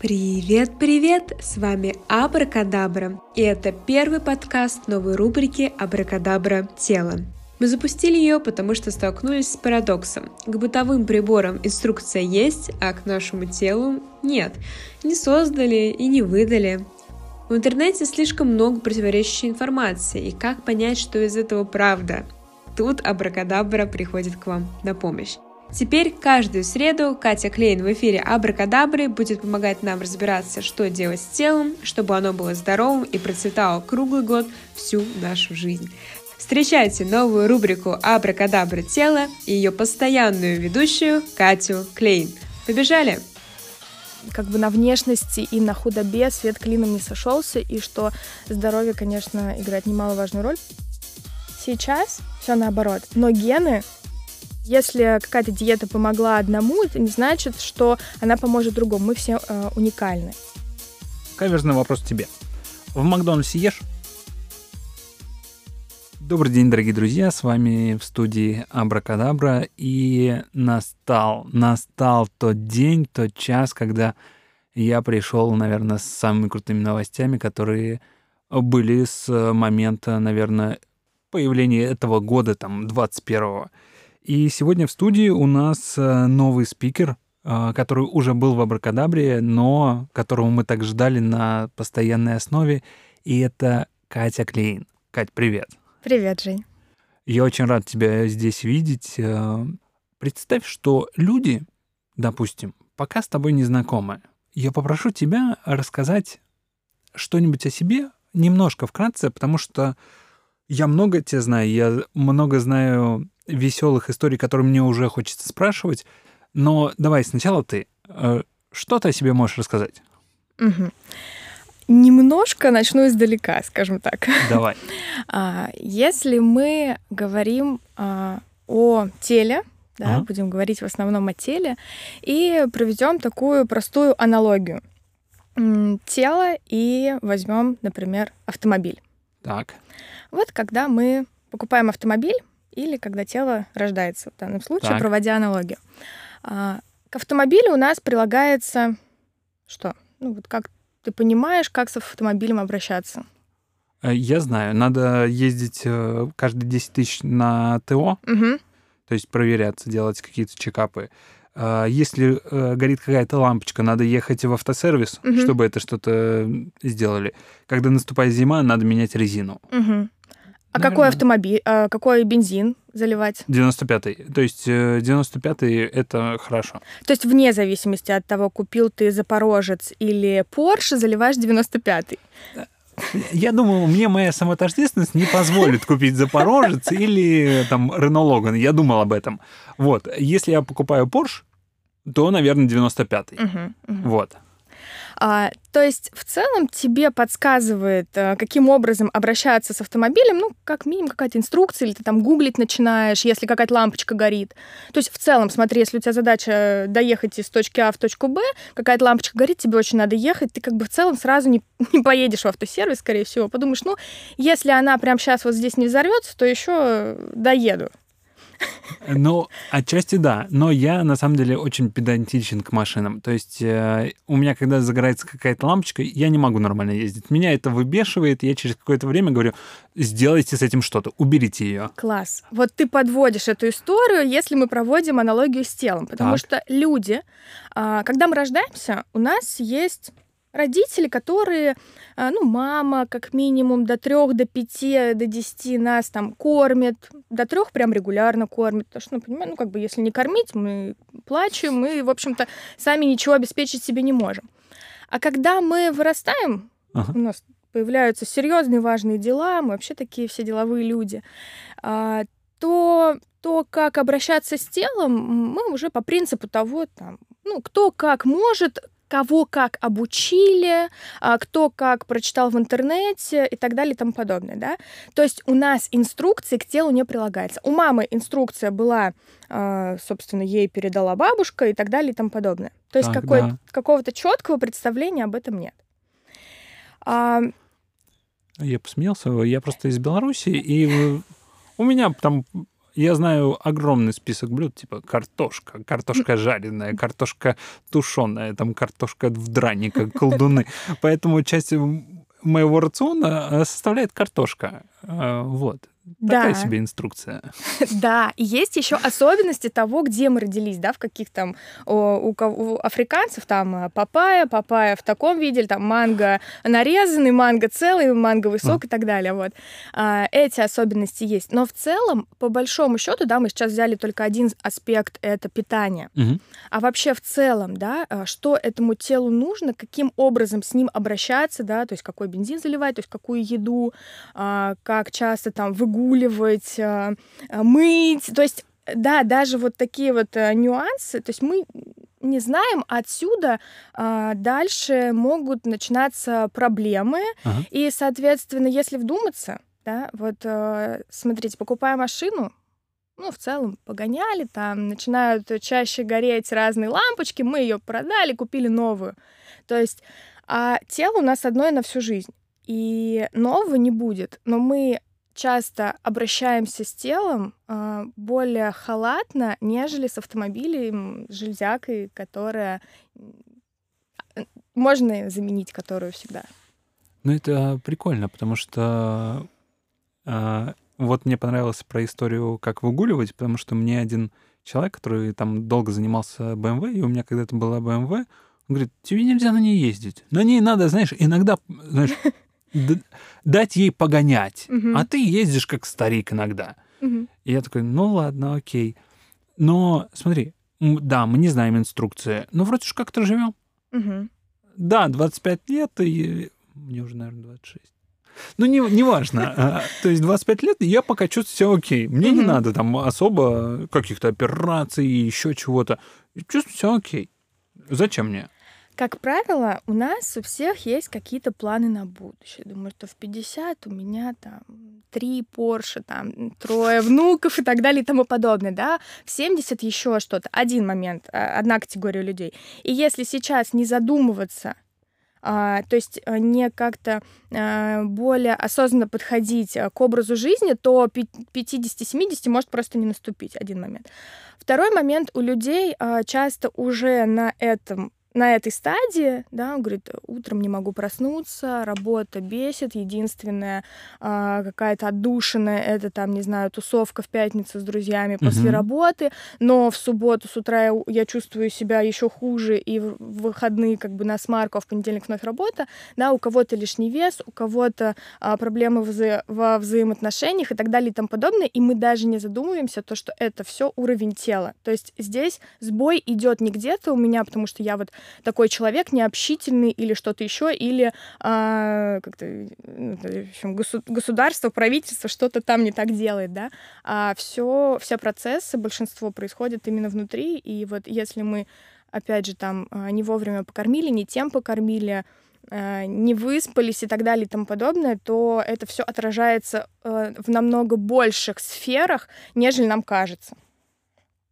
Привет-привет! С вами Абракадабра, и это первый подкаст новой рубрики «Абракадабра.Тело». Мы запустили ее, потому что столкнулись с парадоксом. К бытовым приборам инструкция есть, а к нашему телу нет. Не создали и не выдали. В интернете слишком много противоречащей информации, и как понять, что из этого правда? Тут Абракадабра приходит к вам на помощь. Теперь каждую среду Катя Клейн в эфире Абракадабры будет помогать нам разбираться, что делать с телом, чтобы оно было здоровым и процветало круглый год всю нашу жизнь. Встречайте новую рубрику Абракадабра.Тело и ее постоянную ведущую Катю Клейн. Побежали! Как бы на внешности и на худобе свет клином не сошелся, и что здоровье, конечно, играет немаловажную роль. Сейчас все наоборот, но гены... Если какая-то диета помогла одному, это не значит, что она поможет другому. Мы все уникальны. Каверзный вопрос тебе. В Макдональдсе ешь? Добрый день, дорогие друзья. С вами в студии Абракадабра. И настал тот день, тот час, когда я пришел, наверное, с самыми крутыми новостями, которые были с момента, наверное, появления этого года, там, 21-го. И сегодня в студии у нас новый спикер, который уже был в Абракадабре, но которого мы так ждали на постоянной основе, и это Катя Клейн. Кать, привет. Привет, Жень. Я очень рад тебя здесь видеть. Представь, что люди, допустим, пока с тобой не знакомы, я попрошу тебя рассказать что-нибудь о себе немножко вкратце, потому что я много тебя знаю, я много знаю веселых историй, которые мне уже хочется спрашивать. Но давай сначала ты. Что ты о себе можешь рассказать? Угу. Немножко начну издалека, скажем так. Давай. Если мы говорим о теле, да, будем говорить в основном о теле, и проведем такую простую аналогию. Тело и возьмем, например, автомобиль. Так. Вот когда мы покупаем автомобиль, или когда тело рождается, в данном случае, так, проводя аналогию. К автомобилю у нас прилагается что? Ну, вот как ты понимаешь, как с автомобилем обращаться? Я знаю. Надо ездить каждые 10 тысяч на ТО, то есть проверяться, делать какие-то чекапы. Если горит какая-то лампочка, надо ехать в автосервис, чтобы это что-то сделали. Когда наступает зима, надо менять резину. А наверное, какой автомобиль, какой бензин заливать? 95-й. То есть 95-й – это хорошо. То есть вне зависимости от того, купил ты Запорожец или Porsche, заливаешь 95-й. Я думаю, мне моя самоотождественность не позволит купить Запорожец или там Рено Логан. Я думал об этом. Вот. Если я покупаю Porsche, то, наверное, 95-й. Вот. То есть, в целом, тебе подсказывает, каким образом обращаться с автомобилем, ну, как минимум, какая-то инструкция, или ты там гуглить начинаешь, если какая-то лампочка горит. То есть, в целом, смотри, если у тебя задача доехать из точки А в точку Б, какая-то лампочка горит, тебе очень надо ехать, ты как бы в целом сразу не поедешь в автосервис, скорее всего, подумаешь, ну, если она прямо сейчас вот здесь не взорвется, то еще доеду. Ну, отчасти да, но я, на самом деле, очень педантичен к машинам. То есть у меня, когда загорается какая-то лампочка, я не могу нормально ездить. Меня это выбешивает, я через какое-то время говорю, сделайте с этим что-то, уберите ее. Класс. Вот ты подводишь эту историю, если мы проводим аналогию с телом. Потому что люди, когда мы рождаемся, у нас есть... Родители, которые, ну, мама как минимум до 3, до 5, до 10 нас там кормят, до 3 прям регулярно кормят, потому что, ну, понимаю, ну, как бы если не кормить, мы плачем и, в общем-то, сами ничего обеспечить себе не можем. А когда мы вырастаем, у нас появляются серьезные важные дела, мы вообще такие все деловые люди, то, как обращаться с телом, мы уже по принципу того, там, ну, кто как может, кого как обучили, кто как прочитал в интернете и так далее и тому подобное. Да? То есть у нас инструкции к телу не прилагается. У мамы инструкция была, собственно, ей передала бабушка и так далее и тому подобное. То есть какого-то четкого представления об этом нет. Я посмеялся, я просто из Беларуси, и у меня там Я знаю огромный список блюд, типа картошка, картошка жареная, картошка тушеная, там картошка в драниках, колдуны. Поэтому часть моего рациона составляет картошка. Вот. Такая себе инструкция. Да, и есть еще особенности того, где мы родились, да, в каких там у африканцев там папайя в таком виде, там манго нарезанный, манго целый, манговый сок и так далее, вот. Эти особенности есть. Но в целом, по большому счету, да, мы сейчас взяли только один аспект, это питание. Угу. А вообще в целом, да, что этому телу нужно, каким образом с ним обращаться, да, то есть какой бензин заливать, то есть какую еду, как часто там выгуливать, мыть. То есть, да, даже вот такие вот нюансы. То есть мы не знаем, отсюда дальше могут начинаться проблемы. Ага. И, соответственно, если вдуматься, да, вот смотрите, покупая машину, ну, в целом, погоняли, там начинают чаще гореть разные лампочки, мы ее продали, купили новую. То есть тело у нас одно на всю жизнь. И нового не будет. Но мы часто обращаемся с телом более халатно, нежели с автомобилем, с железякой, которая можно заменить, которую всегда. Ну, это прикольно, потому что вот мне понравилось про историю, как выгуливать, потому что мне один человек, который там долго занимался BMW, и у меня когда-то была BMW, он говорит, тебе нельзя на ней ездить. На ней надо, знаешь, иногда, знаешь, дать ей погонять, а ты ездишь как старик иногда. И я такой, ну ладно, окей. Но смотри, да, мы не знаем инструкции, но вроде же как-то живем. Да, 25 лет, и мне уже, наверное, 26. Ну, не важно. То есть 25 лет, и я пока чувствую себя окей. Мне не надо там особо каких-то операций, еще чего-то. Чувствую себя окей. Зачем мне? Как правило, у нас у всех есть какие-то планы на будущее. Думаю, что в 50 у меня там 3 Porsche, там 3 внуков и так далее и тому подобное, да. В 70 еще что-то. Один момент, одна категория людей. И если сейчас не задумываться, то есть не как-то более осознанно подходить к образу жизни, то 50-70 может просто не наступить. Один момент. Второй момент, у людей часто уже на этой стадии, да, он говорит, утром не могу проснуться, работа бесит, единственная какая-то отдушина, это там, не знаю, тусовка в пятницу с друзьями после работы, но в субботу с утра я чувствую себя еще хуже, и в выходные как бы насмарку, а в понедельник вновь работа, да, у кого-то лишний вес, у кого-то проблемы во взаимоотношениях и так далее и тому подобное, и мы даже не задумываемся, то, что это все уровень тела. То есть здесь сбой идет не где-то у меня, потому что я вот такой человек необщительный или что-то еще, или как-то, в общем, государство, правительство что-то там не так делает, да. А все процессы, большинство происходит именно внутри, и вот если мы, опять же, там не вовремя покормили, не тем покормили, не выспались и так далее и тому подобное, то это все отражается в намного больших сферах, нежели нам кажется.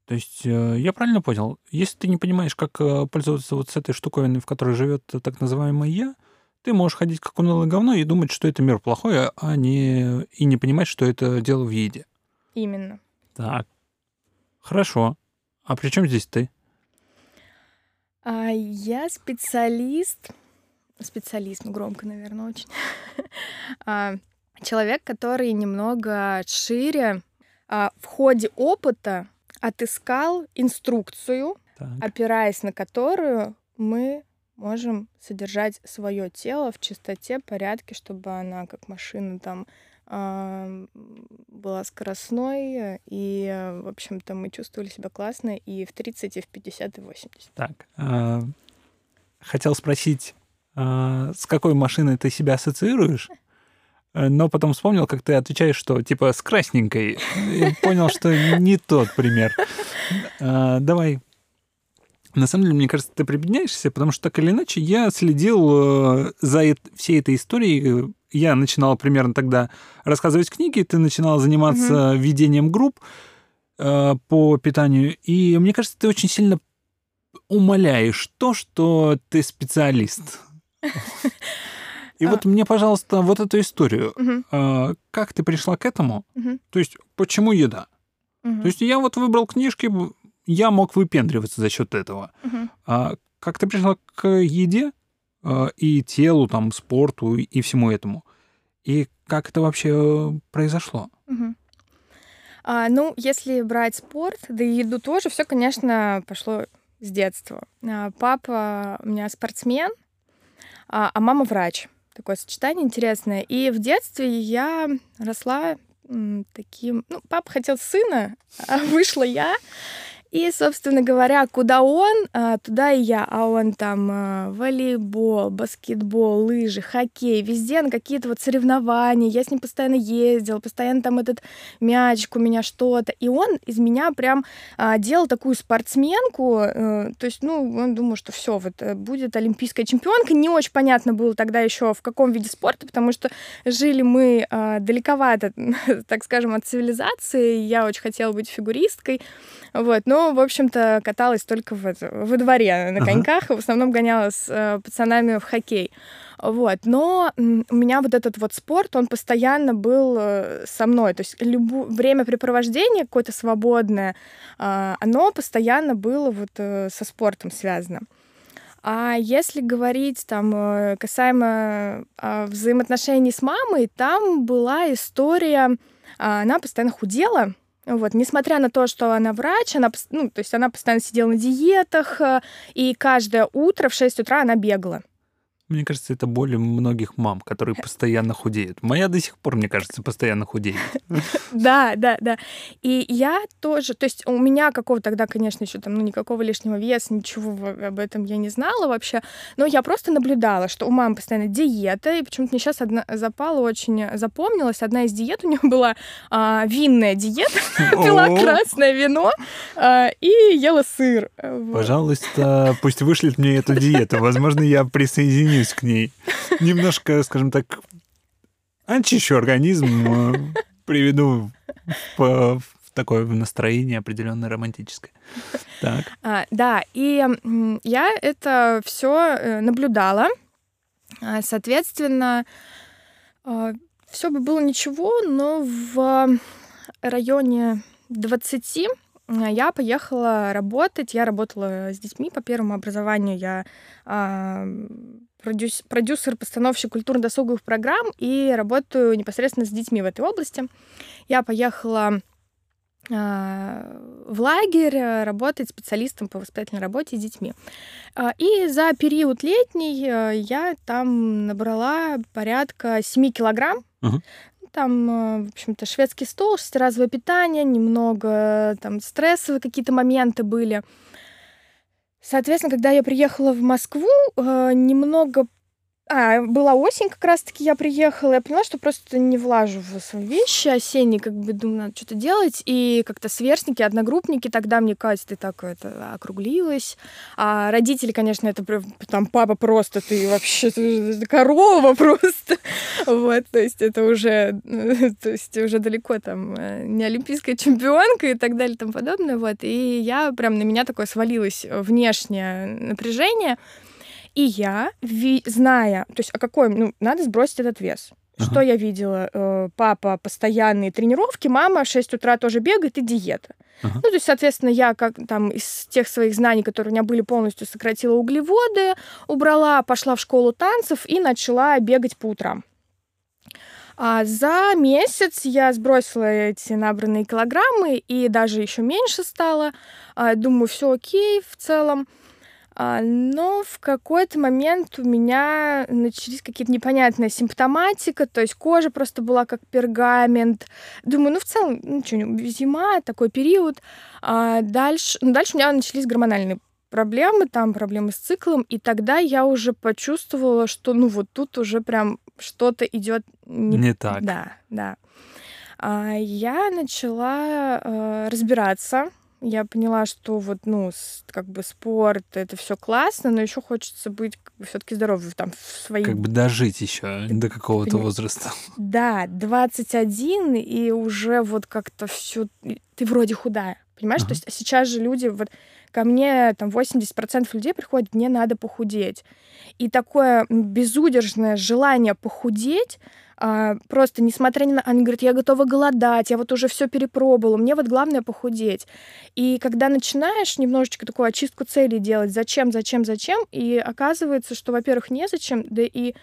То есть я правильно понял, если ты не понимаешь, как пользоваться вот с этой штуковиной, в которой живет так называемое «я», ты можешь ходить как унылое говно и думать, что это мир плохой, а не и не понимать, что это дело в еде. Именно. Так. Хорошо. А при чем здесь ты? Я специалист. Специалист, ну громко, наверное, очень. Человек, который немного шире в ходе опыта отыскал инструкцию, так, опираясь на которую мы можем содержать свое тело в чистоте, порядке, чтобы она, как машина, там была скоростной, и, в общем-то, мы чувствовали себя классно и в 30, и в 50, и в 80. Так, хотел спросить, с какой машиной ты себя ассоциируешь? Но потом вспомнил, как ты отвечаешь, что типа с красненькой. И понял, что не тот пример. Давай. На самом деле, мне кажется, ты прибедняешься, потому что так или иначе я следил за всей этой историей. Я начинал примерно тогда рассказывать книги, ты начинал заниматься ведением групп по питанию. И мне кажется, ты очень сильно умаляешь то, что ты специалист. И вот мне, пожалуйста, вот эту историю. Как ты пришла к этому? То есть, почему еда? Угу. То есть я вот выбрал книжки, я мог выпендриваться за счет этого. Угу. А как-то пришла к еде и телу, там, спорту и всему этому. И как это вообще произошло? Угу. Ну, если брать спорт, да и еду тоже, все, конечно, пошло с детства. Папа у меня спортсмен, а мама врач. Такое сочетание интересное. И в детстве я росла таким... Ну, папа хотел сына, а вышла я. И, собственно говоря, куда он, туда и я. А он там волейбол, баскетбол, лыжи, хоккей, везде на какие-то вот соревнования. Я с ним постоянно ездила, постоянно там этот мячик у меня что-то. И он из меня прям делал такую спортсменку. То есть, ну, он думал, что все, вот будет олимпийская чемпионка. Не очень понятно было тогда еще, в каком виде спорта, потому что жили мы далековато, так скажем, от цивилизации. Я очень хотела быть фигуристкой. Вот, но, в общем-то, каталась только во дворе на коньках, ага. В основном гоняла с пацанами в хоккей. Вот, но у меня вот этот вот спорт, он постоянно был со мной. То есть времяпрепровождение какое-то свободное, оно постоянно было вот со спортом связано. А если говорить там касаемо взаимоотношений с мамой, там была история, она постоянно худела. Вот, несмотря на то, что она врач, она, ну, то есть она постоянно сидела на диетах, и каждое утро в 6 утра она бегала. Мне кажется, это боль многих мам, которые постоянно худеют. Моя до сих пор, мне кажется, постоянно худеет. Да. И я тоже... То есть у меня какого тогда, конечно, еще там никакого лишнего веса, ничего об этом я не знала вообще, но я просто наблюдала, что у мамы постоянно диета, и почему-то мне сейчас одна запала очень, запомнилась. Одна из диет у нее была винная диета. Пила красное вино и ела сыр. Пожалуйста, пусть вышлет мне эту диету. Возможно, я присоединюсь к ней. Немножко, скажем так, очищу организм, приведу в такое настроение определенное романтическое. Так. Да, и я это все наблюдала. Соответственно, все бы было ничего, но в районе 20 я поехала работать. Я работала с детьми по первому образованию. Я продюсер, постановщик культурно-досуговых программ и работаю непосредственно с детьми в этой области. Я поехала в лагерь работать специалистом по воспитательной работе с детьми. И за период летний я там набрала порядка 7 килограмм. Угу. Там, в общем-то, шведский стол, шестиразовое питание, немного там стрессовые какие-то моменты были. Соответственно, когда я приехала в Москву, немного... была осень как раз-таки, я приехала, я поняла, что просто не влажу в свои вещи осенние, как бы, думаю, надо что-то делать, и как-то сверстники, одногруппники, тогда мне, Катя, ты так это, округлилась, а родители, конечно, это там, папа просто, ты вообще ты корова просто, вот, то есть это уже далеко, там, не олимпийская чемпионка и так далее, и тому подобное, вот, и я прям на меня такое свалилось внешнее напряжение. И я, зная, то есть, надо сбросить этот вес. Ага. Что я видела? Папа постоянные тренировки, мама в 6 утра тоже бегает и диета. Ага. Ну, то есть, соответственно, я как там из тех своих знаний, которые у меня были, полностью сократила углеводы, убрала, пошла в школу танцев и начала бегать по утрам. А за месяц я сбросила эти набранные килограммы и даже еще меньше стало. Думаю, все окей в целом. Но в какой-то момент у меня начались какие-то непонятные симптоматика, то есть кожа просто была как пергамент. Думаю, в целом, зима, такой период. Дальше у меня начались гормональные проблемы, там проблемы с циклом, и тогда я уже почувствовала, что тут уже прям что-то идет не так. Да. Я начала разбираться. Я поняла, что спорт, это все классно, но еще хочется быть все-таки здоровым там в своей... Как бы дожить еще до какого-то возраста. Да, 21, и уже вот как-то все. Ты вроде худая, понимаешь? Uh-huh. То есть сейчас же люди Ко мне там 80% людей приходит, мне надо похудеть. И такое безудержное желание похудеть, просто несмотря на... Они говорят, я готова голодать, я вот уже все перепробовала, мне вот главное похудеть. И когда начинаешь немножечко такую очистку целей делать, зачем, и оказывается, что, во-первых, незачем, да и...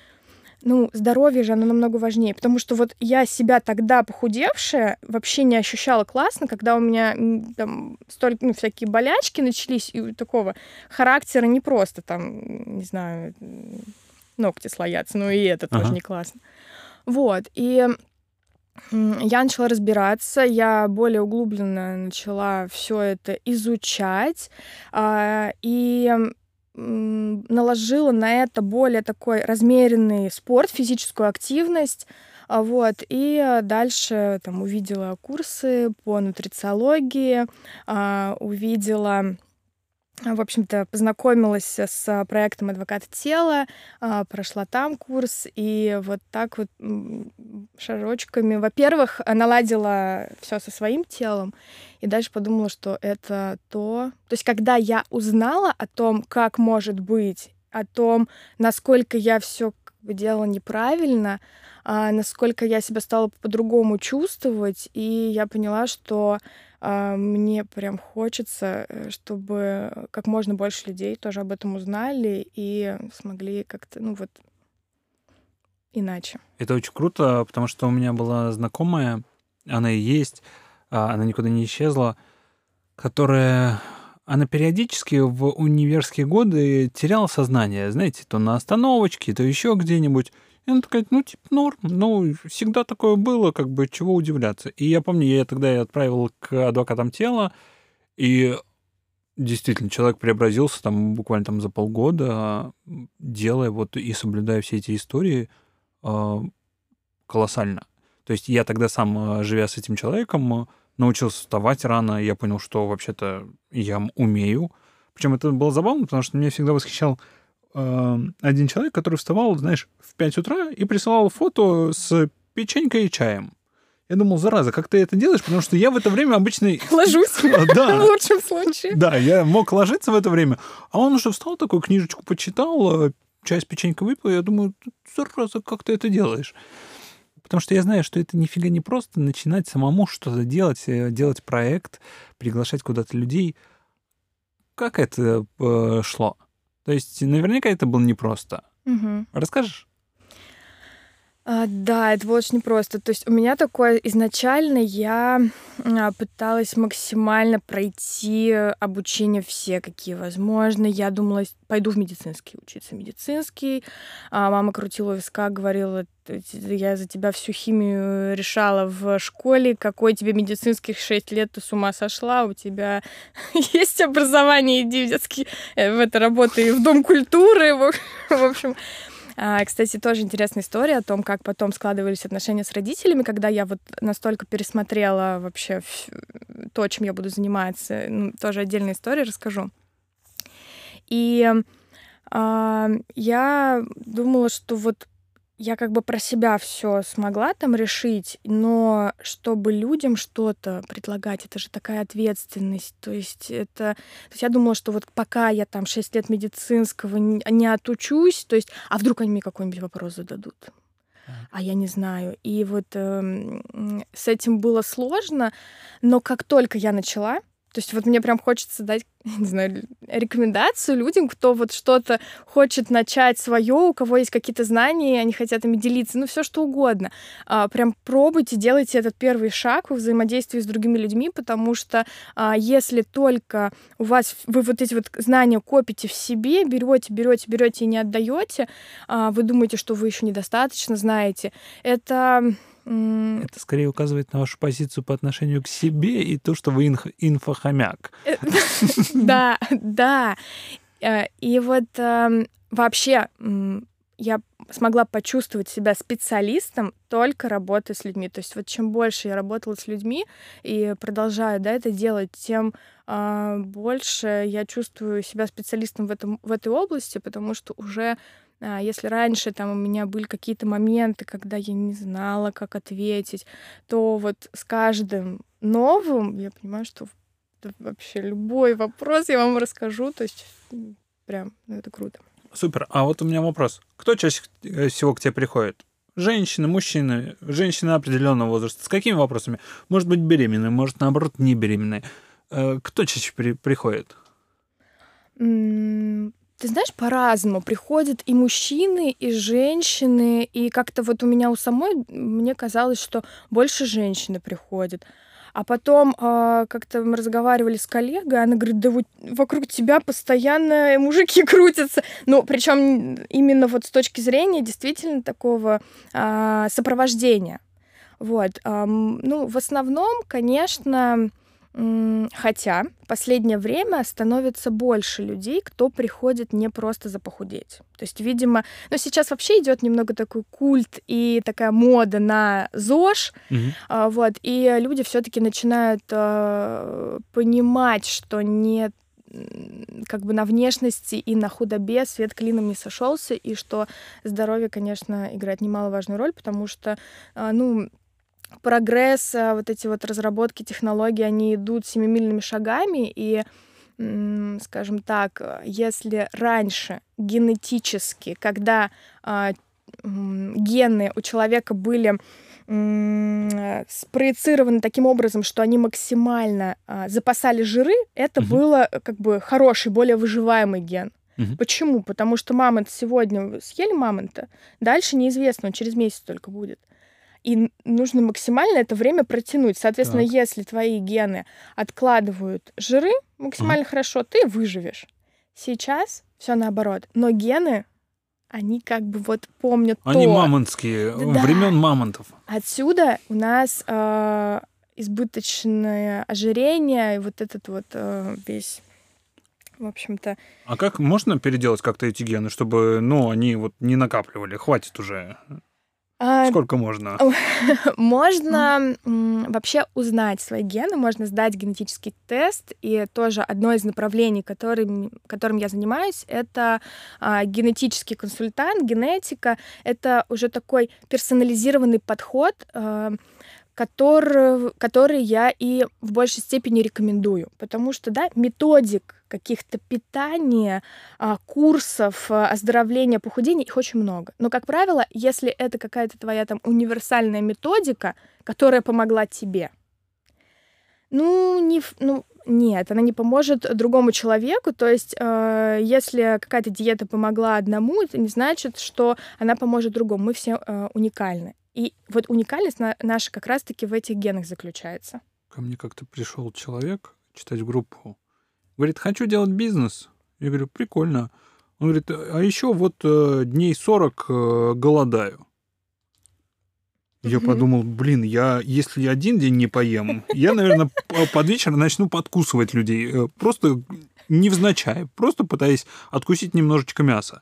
Ну, здоровье же, оно намного важнее, потому что вот я себя тогда похудевшая вообще не ощущала классно, когда у меня там столько, всякие болячки начались, и такого характера не просто там, не знаю, ногти слоятся, ну и это тоже не классно. Вот, и я начала разбираться, я более углубленно начала все это изучать, и... наложила на это более такой размеренный спорт, физическую активность, вот, и дальше там увидела курсы по нутрициологии, увидела, в общем-то, познакомилась с проектом «Адвоката тела», прошла там курс, и вот так вот шажочками, во-первых, наладила все со своим телом, и дальше подумала, что это то... То есть когда я узнала о том, как может быть, о том, насколько я все делала неправильно, насколько я себя стала по-другому чувствовать, и я поняла, что мне прям хочется, чтобы как можно больше людей тоже об этом узнали и смогли как-то, ну вот, иначе. Это очень круто, потому что у меня была знакомая, она и есть, она никуда не исчезла, которая... Она периодически в универские годы теряла сознание, знаете, то на остановочке, то еще где-нибудь. И она такая, ну, типа, норм, ну, всегда такое было, как бы, чего удивляться. И я помню, я тогда ее отправил к адвокатам тела, и действительно, человек преобразился там буквально там за полгода, делая вот и соблюдая все эти истории колоссально. То есть я тогда сам, живя с этим человеком, научился вставать рано, я понял, что вообще-то я умею. Причем это было забавно, потому что меня всегда восхищал один человек, который вставал, знаешь, в 5 утра и присылал фото с печенькой и чаем. Я думал, зараза, как ты это делаешь? Потому что я в это время обычно... Ложусь, да, в лучшем случае. Да, я мог ложиться в это время. А он уже встал, такую книжечку почитал, чай с печенькой выпил. Я думаю, зараза, как ты это делаешь? Потому что я знаю, что это нифига не просто начинать самому что-то делать, делать проект, приглашать куда-то людей. Как это шло? То есть наверняка это было непросто. Угу. Расскажешь? Да, это было очень непросто. То есть у меня такое... Изначально я пыталась максимально пройти обучение все, какие возможно. Я думала, пойду в медицинский учиться. Медицинский. А мама крутила у виска, говорила, я за тебя всю химию решала в школе. Какой тебе медицинских 6 лет, ты с ума сошла? У тебя есть образование, иди в детский... В это работай в Дом культуры. В общем... Кстати, тоже интересная история о том, как потом складывались отношения с родителями, когда я вот настолько пересмотрела вообще то, чем я буду заниматься. Ну, тоже отдельная история, расскажу. И я думала, что вот я как бы про себя все смогла там решить, но чтобы людям что-то предлагать, это же такая ответственность. То есть это... То есть я думала, что вот пока я там 6 лет медицинского не отучусь, то есть, а вдруг они мне какой-нибудь вопрос зададут? А я не знаю. И вот с этим было сложно, но как только я начала... То есть вот мне прям хочется дать, не знаю, рекомендацию людям, кто вот что-то хочет начать свое, у кого есть какие-то знания, они хотят ими делиться, ну все что угодно. Прям пробуйте, делайте этот первый шаг во взаимодействии с другими людьми, потому что если только у вас вы вот эти вот знания копите в себе, берете и не отдаете, вы думаете, что вы еще недостаточно знаете, это... Это скорее указывает на вашу позицию по отношению к себе и то, что вы инфохомяк. Да, да. И вот вообще я смогла почувствовать себя специалистом, только работая с людьми. То есть вот чем больше я работала с людьми и продолжаю, да, это делать, тем больше я чувствую себя специалистом в этой области, потому что уже... Если раньше там у меня были какие-то моменты, когда я не знала, как ответить, то вот с каждым новым я понимаю, что вообще любой вопрос я вам расскажу. То есть прям, ну, это круто. Супер. А вот у меня вопрос. Кто чаще всего к тебе приходит? Женщины, мужчины, женщины определенного возраста. С какими вопросами? Может быть, беременные, может, наоборот, не беременные. Кто чаще приходит? Ты знаешь, по-разному. Приходят и мужчины, и женщины. И как-то вот у меня у самой, мне казалось, что больше женщины приходят. А потом как-то мы разговаривали с коллегой, она говорит, да вот вокруг тебя постоянно мужики крутятся. Ну, причем именно вот с точки зрения действительно такого сопровождения. Вот. Ну, в основном, конечно, хотя в последнее время становится больше людей, кто приходит не просто запохудеть. То есть, видимо, ну, сейчас вообще идет немного такой культ и такая мода на ЗОЖ. Mm-hmm. Вот, и люди все-таки начинают понимать, что нет, как бы на внешности и на худобе свет клином не сошелся, и что здоровье, конечно, играет немаловажную роль, потому что, ну, прогресс, вот эти вот разработки, технологий, они идут семимильными шагами, и, скажем так, если раньше генетически, когда гены у человека были спроецированы таким образом, что они максимально запасали жиры, это было как бы хороший, более выживаемый ген. Угу. Почему? Потому что мамонт сегодня съели мамонта, дальше неизвестно, он через месяц только будет. И нужно максимально это время протянуть. Соответственно, так, если твои гены откладывают жиры максимально хорошо, ты выживешь. Сейчас все наоборот. Но гены, они как бы вот помнят они то... Они мамонтские, да, времен мамонтов. Отсюда у нас избыточное ожирение, и вот этот вот весь... В общем-то. А как можно переделать как-то эти гены, чтобы, ну, они вот не накапливали? Хватит уже... Сколько можно? Можно вообще узнать свои гены, можно сдать генетический тест. И тоже одно из направлений, которым я занимаюсь, это генетический консультант, генетика. Это уже такой персонализированный подход, который я и в большей степени рекомендую. Потому что, да, методик каких-то питания, курсов оздоровления, похудения, их очень много. Но, как правило, если это какая-то твоя там универсальная методика, которая помогла тебе, нет, она не поможет другому человеку. То есть, если какая-то диета помогла одному, это не значит, что она поможет другому. Мы все уникальны. И вот уникальность наша как раз-таки в этих генах заключается. Ко мне как-то пришел человек читать в группу. Говорит, хочу делать бизнес. Я говорю, прикольно. Он говорит, а еще вот дней 40 голодаю. Я подумал, блин, если я один день не поем, я, наверное, под вечер начну подкусывать людей. Просто невзначай, просто пытаясь откусить немножечко мяса.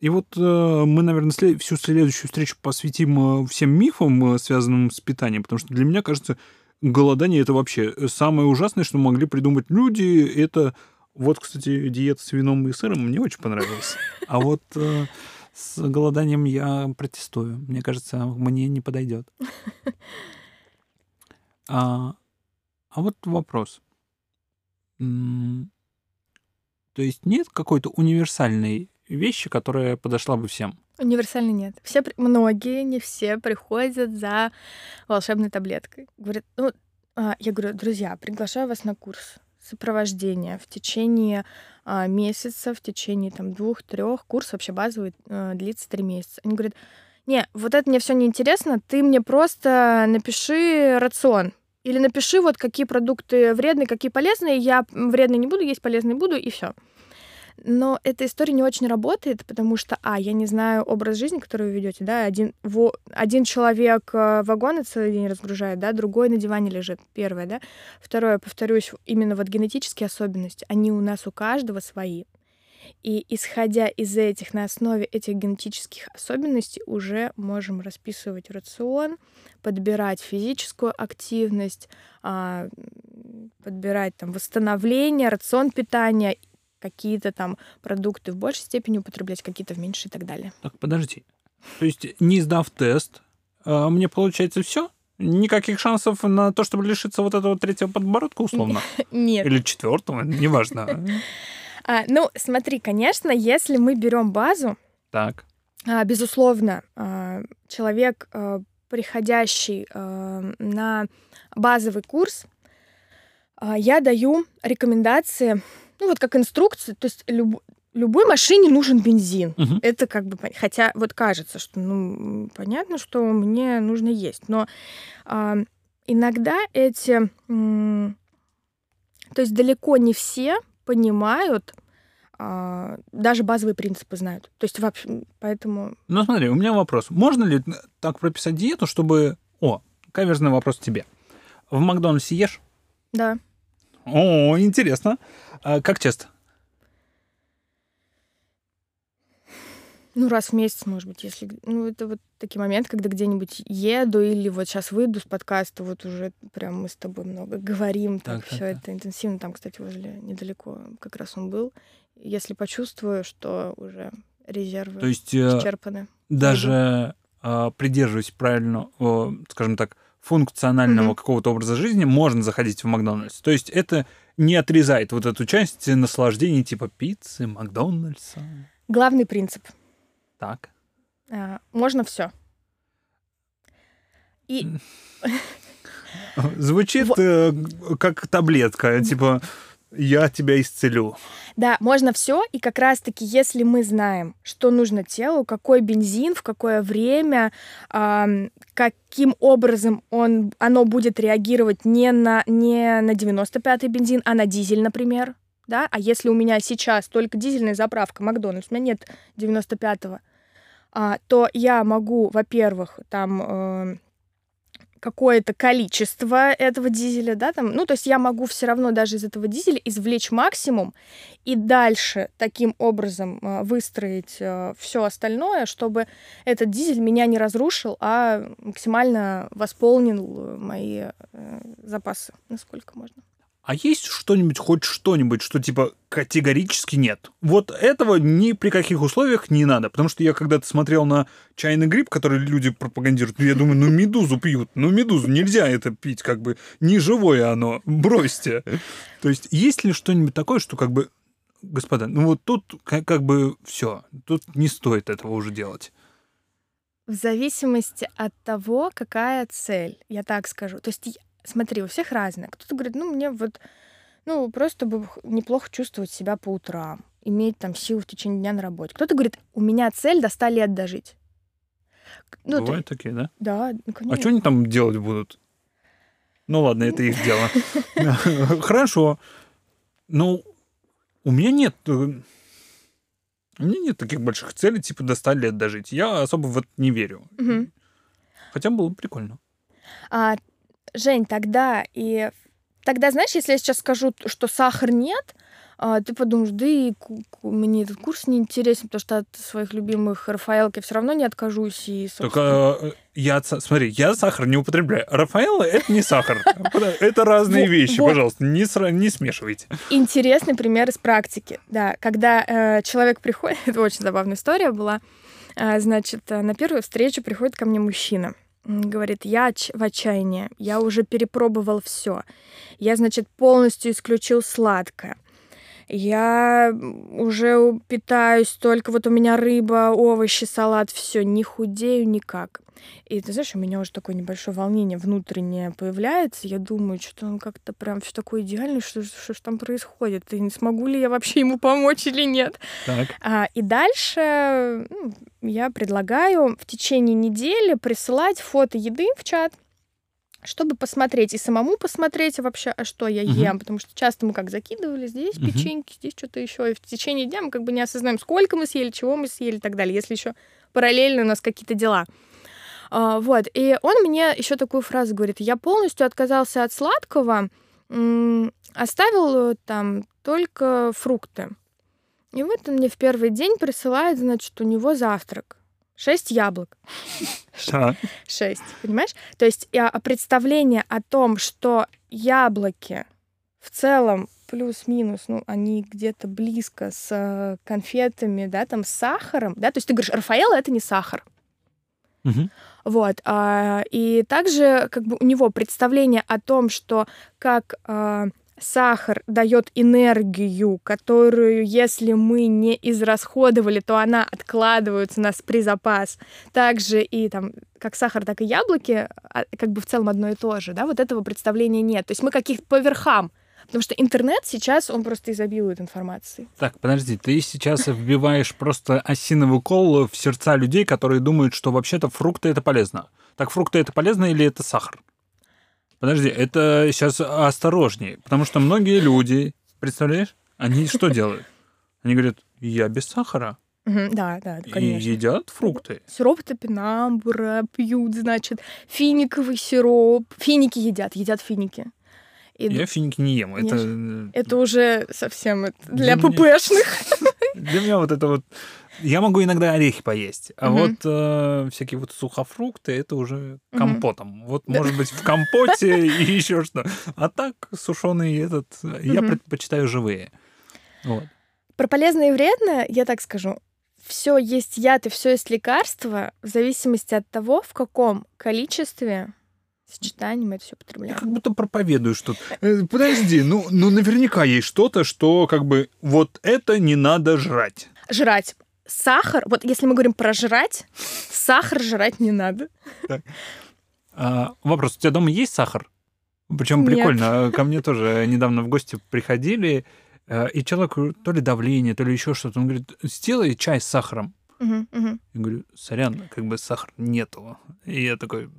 И вот мы, наверное, всю следующую встречу посвятим всем мифам, связанным с питанием, потому что для меня, кажется, голодание – это вообще самое ужасное, что могли придумать люди. Это вот, кстати, диета с вином и сыром мне очень понравилась. А вот с голоданием я протестую. Мне кажется, мне не подойдет. А вот вопрос. То есть нет какой-то универсальной вещи, которая подошла бы всем? Универсально нет. Многие, не все приходят за волшебной таблеткой. Говорят, я говорю, друзья, приглашаю вас на курс сопровождения в течение месяца, в течение там 2-3. Курс вообще базовый длится 3 месяца. Они говорят, не, вот это мне все неинтересно, ты мне просто напиши рацион. Или напиши, вот какие продукты вредные, какие полезные. Я вредные не буду есть, полезные буду, и все. Но эта история не очень работает, потому что, я не знаю образ жизни, который вы ведете, да, один человек вагоны целый день разгружает, да, другой на диване лежит, первое, да. Второе, повторюсь, именно вот генетические особенности, они у нас у каждого свои. И исходя из этих, на основе этих генетических особенностей уже можем расписывать рацион, подбирать физическую активность, подбирать там восстановление, рацион питания, какие-то там продукты в большей степени употреблять, какие-то в меньшей и так далее. Так, подожди. То есть, не сдав тест, мне получается все? никаких шансов на то, чтобы лишиться вот этого третьего подбородка, условно? Нет. Или четвертого, неважно. Ну, смотри, конечно, если мы берем базу, так. Безусловно, человек, приходящий на базовый курс, я даю рекомендации, ну, вот как инструкцию, то есть любой машине нужен бензин. Угу. Это как бы... Хотя вот кажется, что, ну, понятно, что мне нужно есть. Но иногда эти... То есть далеко не все понимают, даже базовые принципы знают. То есть вообще... Поэтому... Ну, смотри, у меня вопрос. Можно ли так прописать диету, чтобы... О, каверзный вопрос тебе. В Макдональдсе ешь? Да. О, интересно. А как часто? Ну, раз в месяц, может быть, если... Ну, это вот такие моменты, когда где-нибудь еду или вот сейчас выйду с подкаста, вот уже прям мы с тобой много говорим, так все это интенсивно. Там, кстати, возле недалеко как раз он был. Если почувствую, что уже резервы исчерпаны. Даже придерживаясь правильно, скажем так, функционального какого-то образа жизни, можно заходить в Макдональдс. То есть это не отрезает вот эту часть наслаждения типа пиццы, Макдональдса. Главный принцип. Так. Можно все. И... Звучит как таблетка, типа я тебя исцелю. Да, можно все, и как раз-таки, если мы знаем, что нужно телу, какой бензин, в какое время, каким образом оно будет реагировать не на 95-й бензин, а на дизель, например. Да? А если у меня сейчас только дизельная заправка Макдональдс, у меня нет 95-го, то я могу, во-первых, там какое-то количество этого дизеля, да, там, ну, то есть я могу все равно даже из этого дизеля извлечь максимум и дальше таким образом выстроить все остальное, чтобы этот дизель меня не разрушил, а максимально восполнил мои запасы, насколько можно. А есть что-нибудь, хоть что-нибудь, что типа категорически нет? Вот этого ни при каких условиях не надо. Потому что я когда-то смотрел на чайный гриб, который люди пропагандируют, я думаю, ну медузу пьют, ну медузу нельзя это пить, как бы не живое оно, бросьте. То есть есть ли что-нибудь такое, что как бы, господа, ну вот тут как бы все, тут не стоит этого уже делать? В зависимости от того, какая цель, я так скажу. То есть смотри, у всех разное. Кто-то говорит, ну, мне вот, ну, просто бы неплохо чувствовать себя по утрам, иметь там силу в течение дня на работе. Кто-то говорит, у меня цель до 100 лет дожить. Ну, бывают такие, да? Да, ну, конечно. А что они там делать будут? Ну, ладно, это их дело. Хорошо. Но у меня нет таких больших целей, типа, до 100 лет дожить. Я особо в это не верю. Хотя было бы прикольно. Жень, тогда, знаешь, если я сейчас скажу, что сахар нет, ты подумаешь, да и мне этот курс не интересен, потому что от своих любимых Рафаэлло все равно не откажусь. И, собственно... Только я сахар не употребляю. Рафаэлло — это не сахар. Это разные вещи, пожалуйста, не смешивайте. Интересный пример из практики. Да, когда человек приходит, это очень забавная история была, значит, на первую встречу приходит ко мне мужчина. Говорит, я в отчаянии, я уже перепробовал все. Я, значит, полностью исключил сладкое. Я уже питаюсь только вот у меня рыба, овощи, салат, все, не худею никак. И ты знаешь, у меня уже такое небольшое волнение внутреннее появляется. Я думаю, что он как-то прям все такое идеальное, что ж там происходит? И не смогу ли я вообще ему помочь или нет? Так. И дальше я предлагаю в течение недели присылать фото еды в чат, чтобы посмотреть и самому посмотреть вообще, а что я ем, потому что часто мы как закидывали здесь печеньки, здесь что-то еще, и в течение дня мы как бы не осознаем, сколько мы съели, чего мы съели и так далее, если еще параллельно у нас какие-то дела. Вот, и он мне еще такую фразу говорит, я полностью отказался от сладкого, оставил там только фрукты. И вот он мне в первый день присылает, значит, у него завтрак. 6 яблок. 6, понимаешь? То есть представление о том, что яблоки в целом плюс-минус, ну, они где-то близко с конфетами, да, там, с сахаром, да, то есть ты говоришь, Рафаэлло — это не сахар. Угу. Вот. И также как бы у него представление о том, что как сахар дает энергию, которую, если мы не израсходовали, то она откладывается у нас при запас. Также и там, как сахар, так и яблоки, как бы в целом одно и то же, да, вот этого представления нет. То есть мы каких-то по верхам, потому что интернет сейчас, он просто изобилует информацией. Так, подожди, ты сейчас вбиваешь просто осиновый кол в сердца людей, которые думают, что вообще-то фрукты — это полезно. Так фрукты — это полезно или это сахар? Подожди, это сейчас осторожнее, потому что многие люди, представляешь, они что делают? Они говорят, я без сахара. Да, да, конечно. И едят фрукты. Сироп топинамбура пьют, значит, финиковый сироп. Финики едят финики. И я финики не ем. Это уже совсем для ППшных. Для меня вот это вот... Я могу иногда орехи поесть, а вот всякие вот сухофрукты, это уже компотом. Вот, может быть, в компоте и еще что. А так, сушеный этот, я предпочитаю живые. Вот. Про полезное и вредное, я так скажу, все есть яд и все есть лекарство в зависимости от того, в каком количестве сочетанием это все потребляем. Я как будто проповедую что-то. Подожди, ну наверняка есть что-то, что как бы вот это не надо жрать. Жрать. Сахар, вот если мы говорим про жрать, сахар жрать не надо. Вопрос, у тебя дома есть сахар? Причем прикольно, ко мне тоже недавно в гости приходили, и человек, то ли давление, то ли еще что-то, он говорит, сделай чай с сахаром. Я говорю, сорян, как бы сахара нету. И я такой...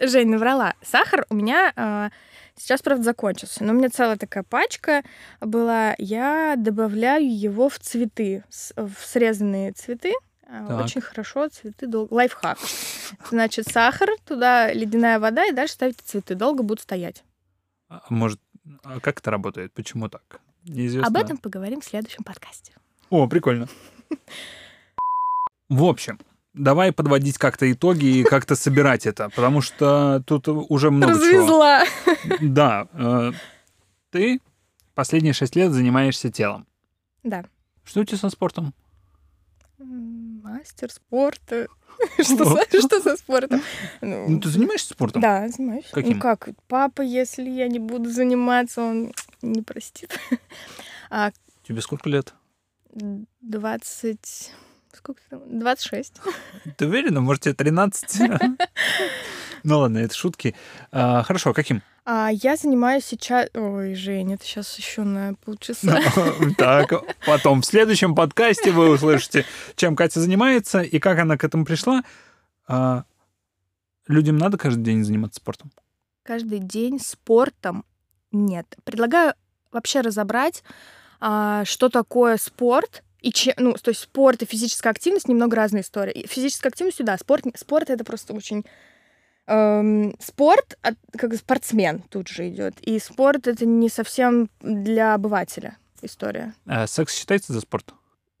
Жень наврала. Сахар у меня сейчас, правда, закончился. Но у меня целая такая пачка была. Я добавляю его в цветы, в срезанные цветы. Так. Очень хорошо, цветы долго... Лайфхак. Значит, сахар, туда ледяная вода, и дальше ставите цветы. Долго будут стоять. Может, а как это работает? Почему так? Неизвестно. Об этом поговорим в следующем подкасте. О, прикольно. В общем... Давай подводить как-то итоги и как-то собирать это, потому что тут уже много Развезла. Чего. Да. Ты последние 6 лет занимаешься телом. Да. Что у тебя со спортом? Мастер спорта. Что со спортом? Ну, ты занимаешься спортом? Да, занимаюсь. Каким? Ну как, папа, если я не буду заниматься, он не простит. Тебе сколько лет? 20... Сколько там? 26. Ты уверена? Может, тебе 13? Ну ладно, это шутки. Хорошо, каким? Я занимаюсь сейчас... Ой, Жень, это сейчас еще на полчаса. Так, потом в следующем подкасте вы услышите, чем Катя занимается и как она к этому пришла. Людям надо каждый день заниматься спортом? Каждый день спортом? Нет. Предлагаю вообще разобрать, что такое спорт. И то есть спорт и физическая активность немного разные истории. И физическая активность, да, спорт это просто очень... спорт, как спортсмен тут же идет. И спорт это не совсем для обывателя история. А секс считается за спорт?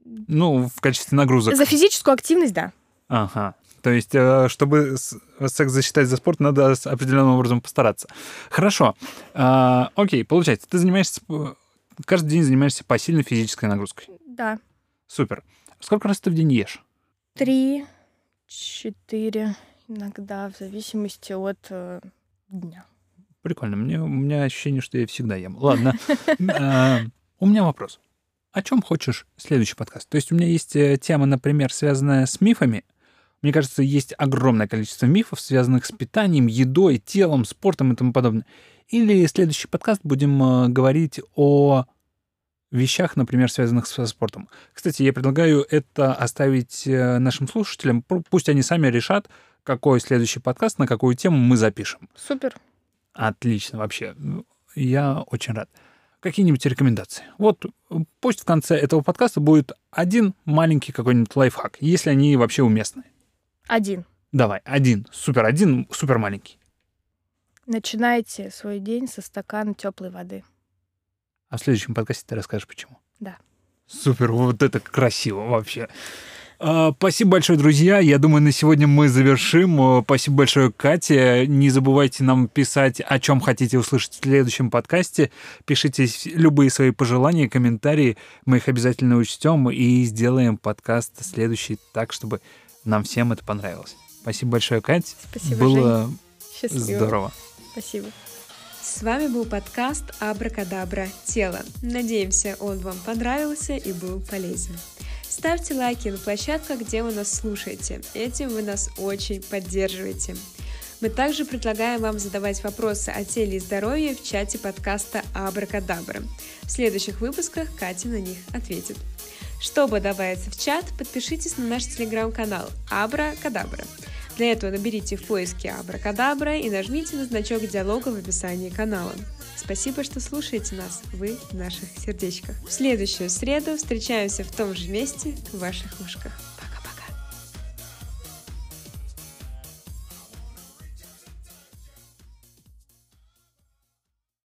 Ну, в качестве нагрузок. За физическую активность, да. Ага. То есть, чтобы секс засчитать за спорт, надо определенным образом постараться. Хорошо. Окей, получается, ты занимаешься... Каждый день занимаешься посильной физической нагрузкой. Да. Супер. Сколько раз ты в день ешь? 3-4 иногда, в зависимости от дня. Прикольно. У меня ощущение, что я всегда ем. Ладно. У меня вопрос. О чем хочешь следующий подкаст? То есть у меня есть тема, например, связанная с мифами. Мне кажется, есть огромное количество мифов, связанных с питанием, едой, телом, спортом и тому подобное. Или следующий подкаст будем говорить о... вещах, например, связанных со спортом. Кстати, я предлагаю это оставить нашим слушателям. Пусть они сами решат, какой следующий подкаст, на какую тему мы запишем. Супер. Отлично вообще. Я очень рад. Какие-нибудь рекомендации? Вот пусть в конце этого подкаста будет один маленький какой-нибудь лайфхак, если они вообще уместны. Один. Давай, один, супер маленький. Начинайте свой день со стакана теплой воды. А в следующем подкасте ты расскажешь, почему. Да. Супер, вот это красиво вообще. Спасибо большое, друзья. Я думаю, на сегодня мы завершим. Спасибо большое, Катя. Не забывайте нам писать, о чем хотите услышать в следующем подкасте. Пишите любые свои пожелания, комментарии. Мы их обязательно учтем и сделаем подкаст следующий так, чтобы нам всем это понравилось. Спасибо большое, Кать. Спасибо, было здорово. Спасибо. С вами был подкаст «Абракадабра.Тело». Надеемся, он вам понравился и был полезен. Ставьте лайки на площадках, где вы нас слушаете. Этим вы нас очень поддерживаете. Мы также предлагаем вам задавать вопросы о теле и здоровье в чате подкаста «Абракадабра». В следующих выпусках Катя на них ответит. Чтобы добавиться в чат, подпишитесь на наш телеграм-канал «Абракадабра». Для этого наберите в поиске «Абракадабра» и нажмите на значок диалога в описании канала. Спасибо, что слушаете нас, вы в наших сердечках. В следующую среду встречаемся в том же месте, в ваших ушках.